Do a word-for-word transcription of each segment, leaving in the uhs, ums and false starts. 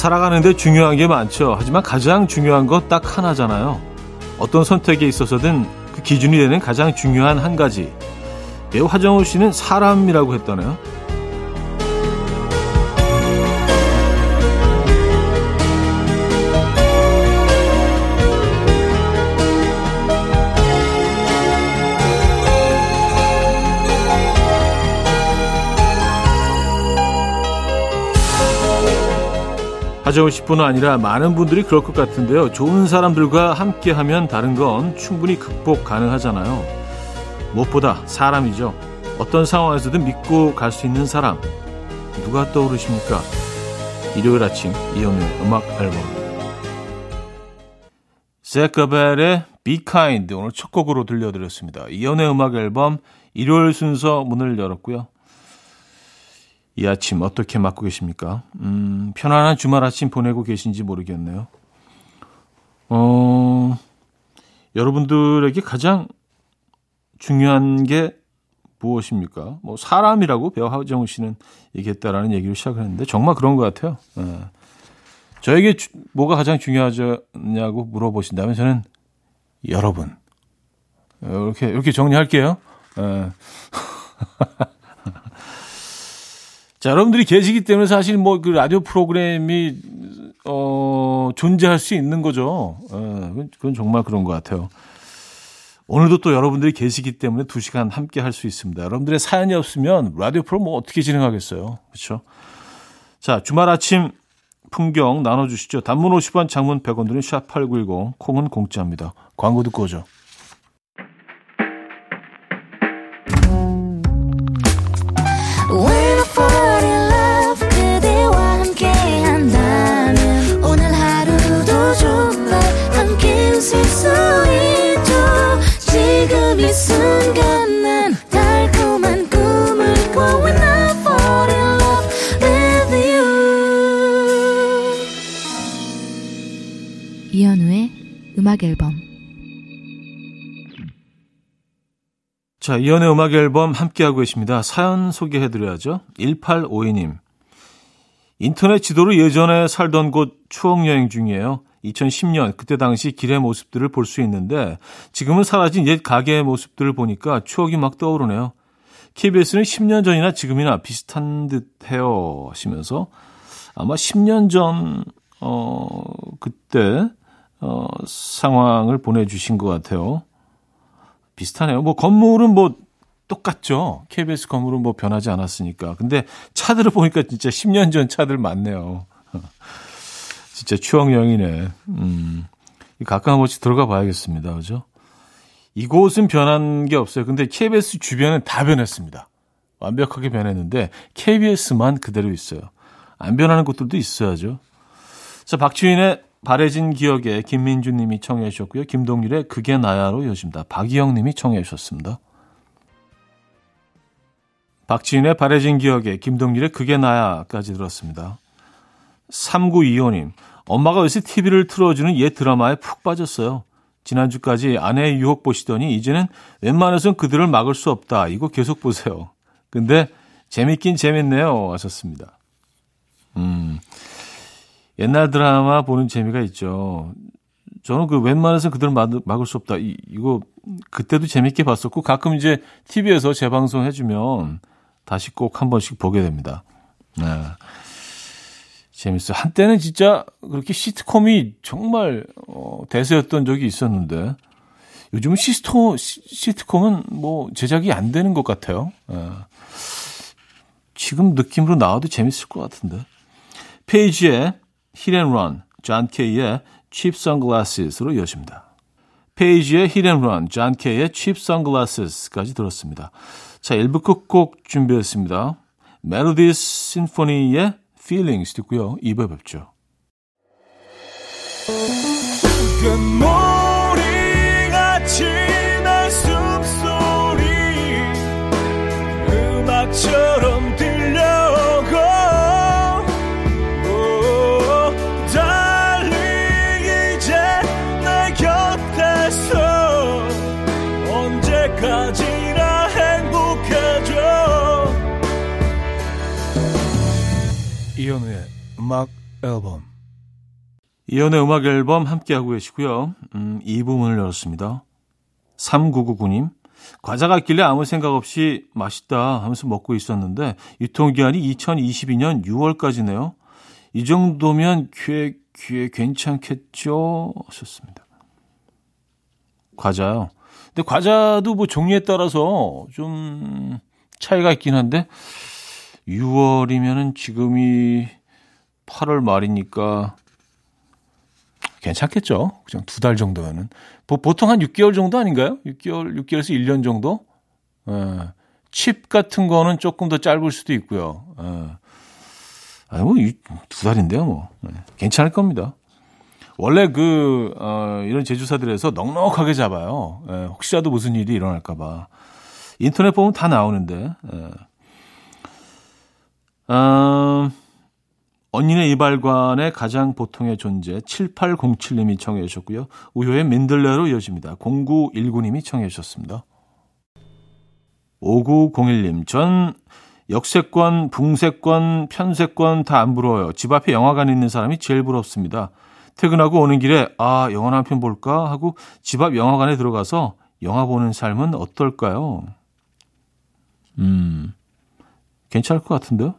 살아가는데 중요한 게 많죠. 하지만 가장 중요한 건 딱 하나잖아요. 어떤 선택에 있어서든 그 기준이 되는 가장 중요한 한 가지. 배우 하정우 씨는 사람이라고 했다네요. 하정우 씨뿐 아니라 많은 분들이 그럴 것 같은데요. 좋은 사람들과 함께하면 다른 건 충분히 극복 가능하잖아요. 무엇보다 사람이죠. 어떤 상황에서든 믿고 갈 수 있는 사람. 누가 떠오르십니까? 일요일 아침 이연의 음악 앨범. 세카벨의 Be Kind 오늘 첫 곡으로 들려드렸습니다. 이연의 음악 앨범 일요일 순서 문을 열었고요. 이 아침 어떻게 맞고 계십니까? 음, 편안한 주말 아침 보내고 계신지 모르겠네요. 어, 여러분들에게 가장 중요한 게 무엇입니까? 뭐 사람이라고 배우 하정우 씨는 얘기했다라는 얘기로 시작을 했는데 정말 그런 것 같아요. 예. 저에게 주, 뭐가 가장 중요하냐고 물어보신다면 저는 여러분 이렇게 이렇게 정리할게요. 예. 자, 여러분들이 계시기 때문에 사실 뭐 그 라디오 프로그램이 어, 존재할 수 있는 거죠. 예. 그건 정말 그런 것 같아요. 오늘도 또 여러분들이 계시기 때문에 두 시간 함께 할 수 있습니다. 여러분들의 사연이 없으면 라디오 프로 뭐 어떻게 진행하겠어요. 그렇죠? 자, 주말 아침 풍경 나눠주시죠. 단문 오십 원, 장문 백 원 드린 샵 팔구일공, 콩은 공짜입니다. 광고 듣고 오죠. 이연우의 음악 앨범. 자, 이연우의 음악 앨범 함께하고 계십니다. 사연 소개해드려야죠. 일팔오이 님. 인터넷 지도로 예전에 살던 곳 추억여행 중이에요. 이천십 년 그때 당시 길의 모습들을 볼 수 있는데 지금은 사라진 옛 가게의 모습들을 보니까 추억이 막 떠오르네요. 케이비에스는 십 년 전이나 지금이나 비슷한 듯해요 하시면서 아마 십 년 전 어, 그때 어, 상황을 보내주신 것 같아요. 비슷하네요. 뭐 건물은 뭐 똑같죠. 케이비에스 건물은 뭐 변하지 않았으니까. 근데 차들을 보니까 진짜 십 년 전 차들 많네요. 진짜 추억여행이네. 음, 가끔 한 번씩 들어가 봐야겠습니다. 그죠? 이곳은 변한 게 없어요. 근데 케이비에스 주변은 다 변했습니다. 완벽하게 변했는데 케이비에스만 그대로 있어요. 안 변하는 곳들도 있어야죠. 자, 박지윤의 바래진 기억에 김민주 님이 청해 주셨고요. 김동률의 그게 나야로 이어집니다. 박이영 님이 청해 주셨습니다. 박지윤의 바래진 기억에 김동률의 그게 나야까지 들었습니다. 삼구이오 님. 엄마가 요새 티비를 틀어주는 옛 드라마에 푹 빠졌어요. 지난주까지 아내의 유혹 보시더니 이제는 웬만해서는 그들을 막을 수 없다. 이거 계속 보세요. 근데 재밌긴 재밌네요 하셨습니다. 음, 옛날 드라마 보는 재미가 있죠. 저는 그 웬만해서는 그들을 막을 수 없다. 이, 이거 그때도 재밌게 봤었고 가끔 이제 티비에서 재방송 해주면 다시 꼭 한 번씩 보게 됩니다. 네. 재밌어요. 한때는 진짜 그렇게 시트콤이 정말 어, 대세였던 적이 있었는데 요즘은 시스토, 시, 시트콤은 뭐 제작이 안 되는 것 같아요. 에. 지금 느낌으로 나와도 재밌을 것 같은데. 페이지의 Hit and Run, 존 케이의 Cheap Sunglasses로 이어집니다. 페이지의 Hit and Run, 존 케이의 Cheap Sunglasses까지 들었습니다. 자, 일 부 끝곡 준비했습니다. Melodies Symphony의 Feelings 듣고요. 이 부에 뵙죠. 금모리같이 날 숨소리 음악처럼 들려오고 달리 이제 내 곁에서 언제까지 이연우의 음악 앨범. 이연의 음악 앨범 함께하고 계시고요. 음, 이 부 문을 열었습니다. 삼구구구 님, 과자 같길래 아무 생각 없이 맛있다 하면서 먹고 있었는데 유통기한이 이천이십이 년 유월까지네요. 이 정도면 귀에, 귀에 괜찮겠죠? 하셨습니다. 과자요. 근데 과자도 뭐 종류에 따라서 좀 차이가 있긴 한데 유월이면은 지금이 팔월 말이니까 괜찮겠죠. 그냥 두 달 정도면은 보통 한 육 개월 정도 아닌가요? 육 개월, 육 개월에서 일 년 정도. 에. 칩 같은 거는 조금 더 짧을 수도 있고요. 에. 아니 뭐 두 달인데요, 뭐 에. 괜찮을 겁니다. 원래 그 어, 이런 제조사들에서 넉넉하게 잡아요. 에. 혹시라도 무슨 일이 일어날까봐. 인터넷 보면 다 나오는데. 에. 음. 언니네 이발관의 가장 보통의 존재 칠팔공칠 님이 청해 주셨고요. 우효의 민들레로 이어집니다. 공구일구 님이 청해 주셨습니다. 오구공일 님, 전 역세권, 붕세권, 편세권 다 안 부러워요. 집 앞에 영화관 있는 사람이 제일 부럽습니다. 퇴근하고 오는 길에 아 영화나 한 편 볼까 하고 집 앞 영화관에 들어가서 영화 보는 삶은 어떨까요? 음, 괜찮을 것 같은데요?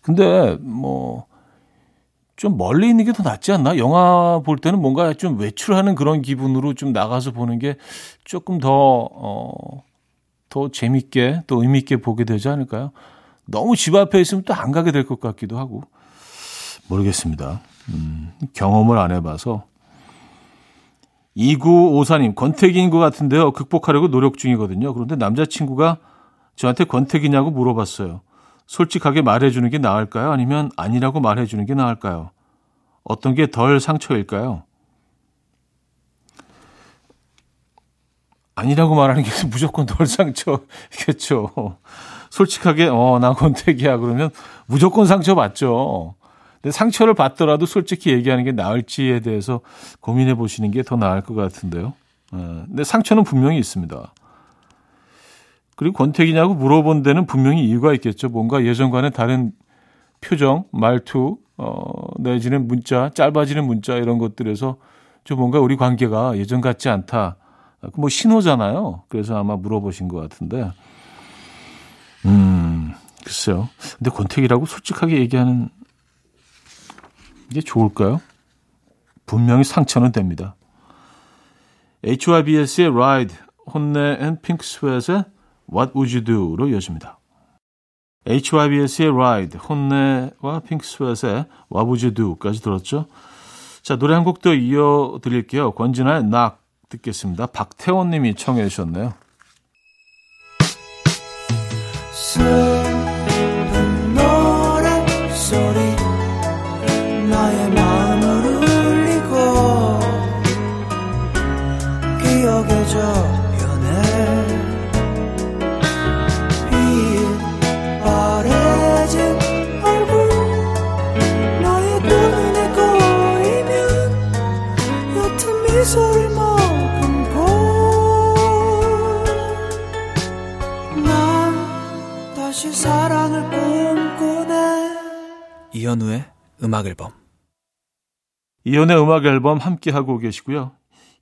근데 뭐 좀 멀리 있는 게 더 낫지 않나? 영화 볼 때는 뭔가 좀 외출하는 그런 기분으로 좀 나가서 보는 게 조금 더 어, 더 재밌게 또 의미 있게 보게 되지 않을까요? 너무 집 앞에 있으면 또 안 가게 될 것 같기도 하고 모르겠습니다. 음, 경험을 안 해봐서. 이구오사 님, 권태기인 것 같은데요. 극복하려고 노력 중이거든요. 그런데 남자친구가 저한테 권태기냐고 물어봤어요. 솔직하게 말해주는 게 나을까요? 아니면 아니라고 말해주는 게 나을까요? 어떤 게 덜 상처일까요? 아니라고 말하는 게 무조건 덜 상처겠죠. 솔직하게 어, 나 권태기야 그러면 무조건 상처받죠. 근데 상처를 받더라도 솔직히 얘기하는 게 나을지에 대해서 고민해 보시는 게 더 나을 것 같은데요. 근데 상처는 분명히 있습니다. 그리고 권태기냐고 물어본 데는 분명히 이유가 있겠죠. 뭔가 예전과는 다른 표정, 말투, 어, 내지는 문자, 짧아지는 문자 이런 것들에서 좀 뭔가 우리 관계가 예전 같지 않다. 뭐 신호잖아요. 그래서 아마 물어보신 것 같은데. 음, 글쎄요. 근데 권태기라고 솔직하게 얘기하는 게 좋을까요? 분명히 상처는 됩니다. 에이치와이비에스의 Ride, 혼내 앤 핑크 스웨트의 What Would You Do로 이어집니다. 에이치와이비에스의 Ride, 혼내와 핑크스웨트의 What Would You Do까지 들었죠. 자, 노래 한 곡 더 이어드릴게요. 권진아의 낙 듣겠습니다. 박태원 님이 청해 주셨네요. 슬픈 노래 소리 나의 마음을 울리고 기억의 저 이연우의 음악 앨범. 이연의 음악 앨범 함께 하고 계시고요.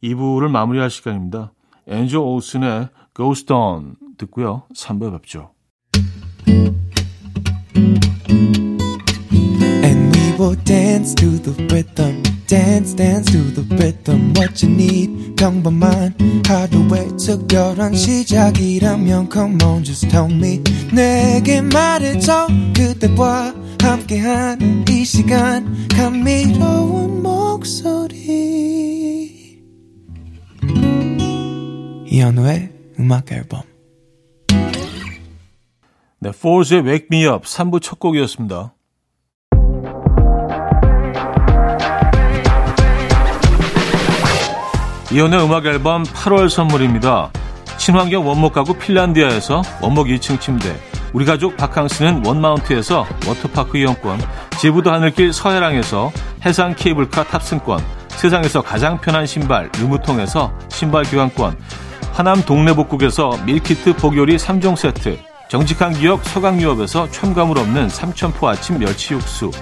이 부를 마무리할 시간입니다. 엔조 오슨의 Ghost On 듣고요. 삼 부에 뵙죠. And we will dance to the rhythm. Dance, dance to the rhythm. What you need, 평범한 하루의 특별한 시작이라면 come on, just tell me. 내게 말해줘 그대와 함께한 이 시간 감미로운 목소리 이현우의 음악 앨범. 네, 포즈의 Wake Me Up 삼 부 첫 곡이었습니다. 이현우의 음악 앨범 팔월 선물입니다. 친환경 원목 가구 핀란디아에서 원목 이 층 침대, 우리 가족 바캉스는 원마운트에서 워터파크 이용권, 제부도 하늘길 서해랑에서 해상 케이블카 탑승권, 세상에서 가장 편한 신발 르무통에서 신발 교환권, 하남 동네복국에서 밀키트 복요리 삼 종 세트, 정직한 기업 서강유업에서 첨가물 없는 삼천포아침 멸치육수,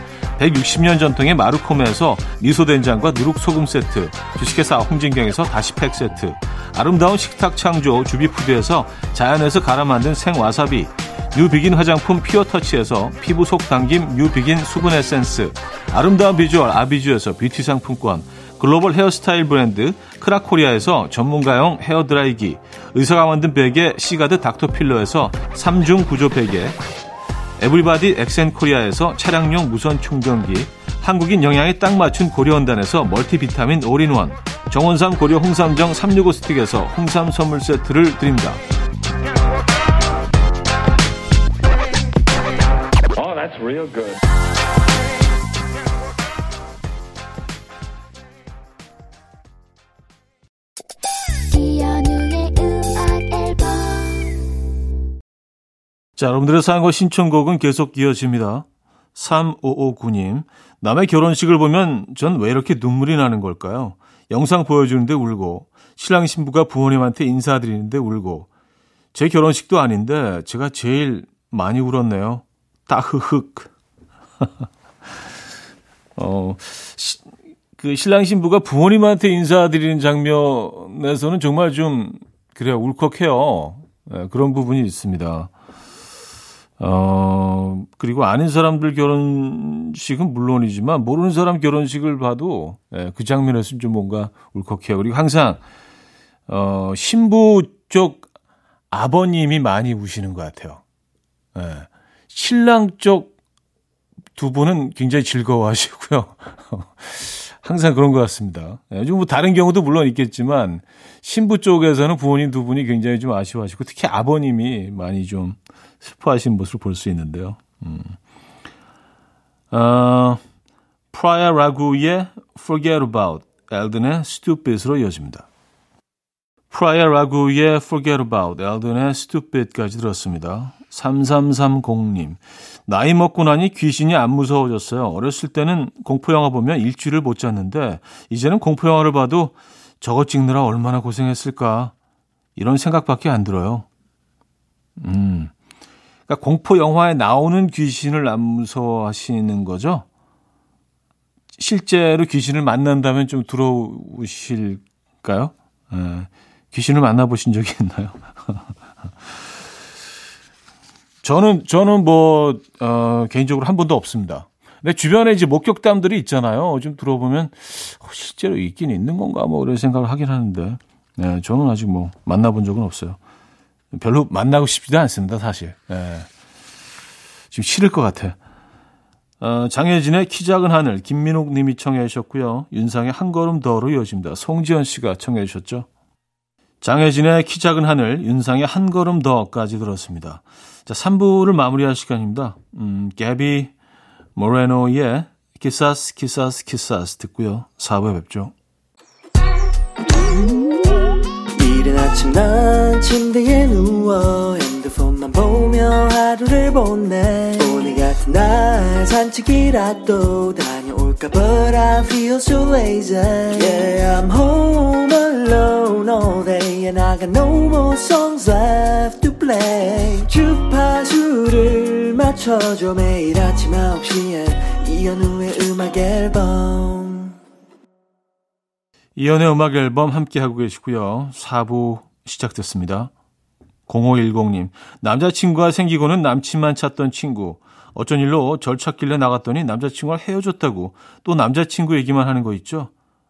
백육십 년 전통의 마루코메에서 미소된장과 누룩소금 세트, 주식회사 홍진경에서 다시팩 세트, 아름다운 식탁 창조 주비푸드에서 자연에서 갈아 만든 생와사비, 뉴비긴 화장품 피어터치에서 피부 속 당김 뉴비긴 수분 에센스, 아름다운 비주얼 아비주에서 뷰티 상품권, 글로벌 헤어스타일 브랜드 크라코리아에서 전문가용 헤어드라이기, 의사가 만든 베개 시가드 닥터필러에서 삼중 구조 베개, 에브리바디 엑센코리아에서 차량용 무선충전기, 한국인 영양에 딱 맞춘 고려원단에서 멀티비타민 올인원, 정원삼 고려 홍삼정 삼백육십오 스틱에서 홍삼 선물 세트를 드립니다. Oh, that's real good. 자, 여러분들의 사연과 신청곡은 계속 이어집니다. 삼오오구 님, 남의 결혼식을 보면 전 왜 이렇게 눈물이 나는 걸까요? 영상 보여주는데 울고, 신랑 신부가 부모님한테 인사드리는데 울고, 제 결혼식도 아닌데 제가 제일 많이 울었네요. 따흐흑. 어, 시, 그 신랑 신부가 부모님한테 인사드리는 장면에서는 정말 좀 그래요, 울컥해요. 네, 그런 부분이 있습니다. 어, 그리고 아는 사람들 결혼식은 물론이지만 모르는 사람 결혼식을 봐도 예, 그 장면에서는 좀 뭔가 울컥해요. 그리고 항상 어, 신부 쪽 아버님이 많이 우시는 것 같아요. 예, 신랑 쪽 두 분은 굉장히 즐거워하시고요. 항상 그런 것 같습니다. 예, 좀 뭐 다른 경우도 물론 있겠지만 신부 쪽에서는 부모님 두 분이 굉장히 좀 아쉬워하시고 특히 아버님이 많이 좀 슬퍼하신 모습을 볼 수 있는데요. 음. 어, 프라야 라구의 Forget About, 엘든의 Stupid으로 이어집니다. 프라야 라구의 Forget About, 엘든의 Stupid까지 들었습니다. 삼삼삼공 님, 나이 먹고 나니 귀신이 안 무서워졌어요. 어렸을 때는 공포영화 보면 일주일을 못 잤는데 이제는 공포영화를 봐도 저거 찍느라 얼마나 고생했을까 이런 생각밖에 안 들어요. 음. 그러니까 공포 영화에 나오는 귀신을 안 무서워하시는 거죠? 실제로 귀신을 만난다면 좀 두려우실까요? 네. 귀신을 만나보신 적이 있나요? 저는 저는 뭐 어, 개인적으로 한 번도 없습니다. 근데 주변에 이제 목격담들이 있잖아요. 좀 들어보면 어, 실제로 있긴 있는 건가 뭐 이런 생각을 하긴 하는데, 네, 저는 아직 뭐 만나본 적은 없어요. 별로 만나고 싶지도 않습니다, 사실. 예. 지금 싫을 것 같아. 어, 장혜진의 키 작은 하늘, 김민옥 님이 청해 주셨고요. 윤상의 한 걸음 더로 이어집니다. 송지연 씨가 청해 주셨죠. 장혜진의 키 작은 하늘, 윤상의 한 걸음 더까지 들었습니다. 자, 삼 부를 마무리할 시간입니다. 음, 개비 모레노의 키사스, 키사스, 키사스 듣고요. 사 부에 뵙죠. 이른 아침 난 침대에 누워 핸드폰만 보며 하루를 보내. 오늘 같은 날 산책이라도 다녀올까. But I feel so lazy. Yeah, I'm home alone all day and I got no more songs left to play. 주파수를 맞춰줘. 매일 아침 아홉 시에 이현우의 음악 앨범. 이연의 음악 앨범 함께하고 계시고요. 사 부 시작됐습니다. 공오일공 님, 남자친구가 생기고는 남친만 찾던 친구. 어쩐 일로 절 찾길래 나갔더니 남자친구와 헤어졌다고 또 남자친구 얘기만 하는 거 있죠.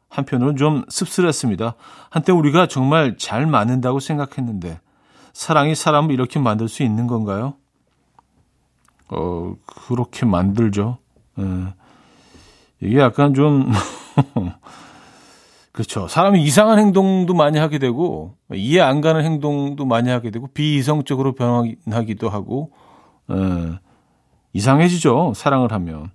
한편으로는 좀 씁쓸했습니다. 한때 우리가 정말 잘 맞는다고 생각했는데 사랑이 사람을 이렇게 만들 수 있는 건가요? 어, 그렇게 만들죠. 에. 이게 약간 좀... 그렇죠. 사람이 이상한 행동도 많이 하게 되고 이해 안 가는 행동도 많이 하게 되고 비이성적으로 변하기도 하고 에, 이상해지죠. 사랑을 하면.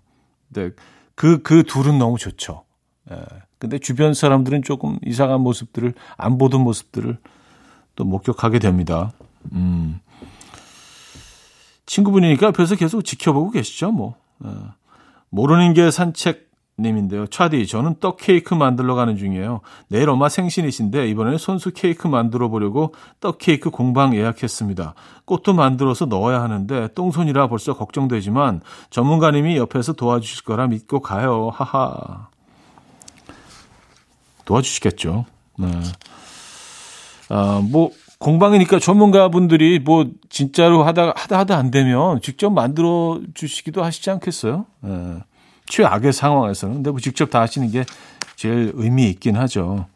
근데 그, 그 둘은 너무 좋죠. 에, 근데 주변 사람들은 조금 이상한 모습들을 안 보던 모습들을 또 목격하게 됩니다. 음. 친구분이니까 옆에서 계속 지켜보고 계시죠. 뭐 에, 모르는 게 산책 님인데요. 차디, 저는 떡 케이크 만들러 가는 중이에요. 내일 엄마 생신이신데 이번에는 손수 케이크 만들어 보려고 떡 케이크 공방 예약했습니다. 꽃도 만들어서 넣어야 하는데 똥손이라 벌써 걱정되지만 전문가님이 옆에서 도와주실 거라 믿고 가요. 하하. 도와주시겠죠. 네. 아, 뭐 공방이니까 전문가분들이 뭐 진짜로 하다 하다 하다 안 되면 직접 만들어 주시기도 하시지 않겠어요? 네. 최악의 상황에서는. 근데 뭐 직접 다 하시는 게 제일 의미 있긴 하죠.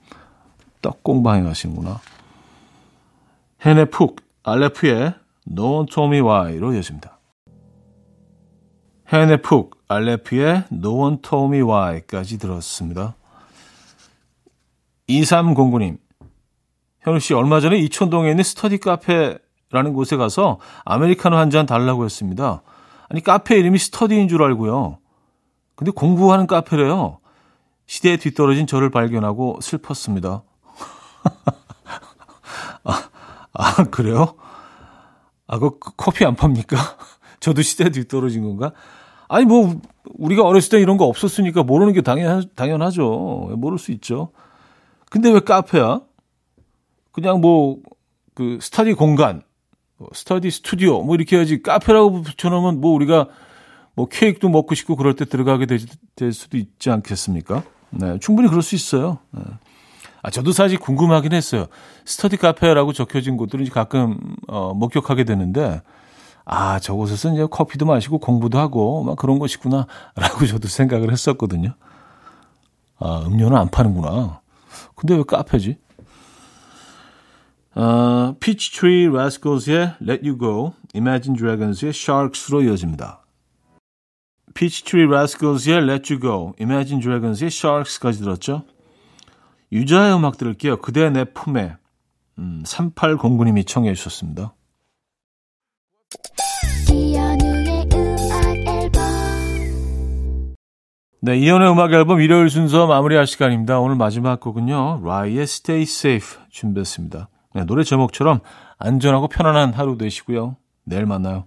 떡 공방에 가시는구나. 헤네 푹, 알레프의 Don't Tell Me Why로 이어집니다. 헤네 푹, 알레프의 Don't Tell Me Why까지 들었습니다. 이삼공구 님. 현우 씨, 얼마 전에 이촌동에 있는 스터디 카페라는 곳에 가서 아메리카노 한 잔 달라고 했습니다. 아니, 카페 이름이 스터디인 줄 알고요. 근데 공부하는 카페래요. 시대에 뒤떨어진 저를 발견하고 슬펐습니다. 아, 아, 그래요? 아, 그거 커피 안 팝니까? 저도 시대에 뒤떨어진 건가? 아니, 뭐, 우리가 어렸을 때 이런 거 없었으니까 모르는 게 당연, 당연하죠. 모를 수 있죠. 근데 왜 카페야? 그냥 뭐, 그, 스터디 공간, 스터디 스튜디오, 뭐 이렇게 해야지. 카페라고 붙여놓으면 뭐 우리가 뭐 케이크도 먹고 싶고 그럴 때 들어가게 되, 될 수도 있지 않겠습니까? 네, 충분히 그럴 수 있어요. 네. 아, 저도 사실 궁금하긴 했어요. 스터디 카페라고 적혀진 곳들은 가끔, 어, 목격하게 되는데, 아, 저곳에서 이제 커피도 마시고 공부도 하고 막 그런 것이구나, 라고 저도 생각을 했었거든요. 아, 음료는 안 파는구나. 근데 왜 카페지? 어, 피치트리 라스콜스의 Let You Go, Imagine Dragons의 Sharks로 이어집니다. 피치트리 라스콜스의 Let You Go, Imagine Dragons의 Sharks까지 들었죠. 유자의 음악 들을게요. 그대 내 품에. 음, 삼팔공구 님이 청해 주셨습니다. 네, 이연의 음악 앨범 일요일 순서 마무리할 시간입니다. 오늘 마지막 곡은요, 라이의 Stay Safe 준비했습니다. 네, 노래 제목처럼 안전하고 편안한 하루 되시고요. 내일 만나요.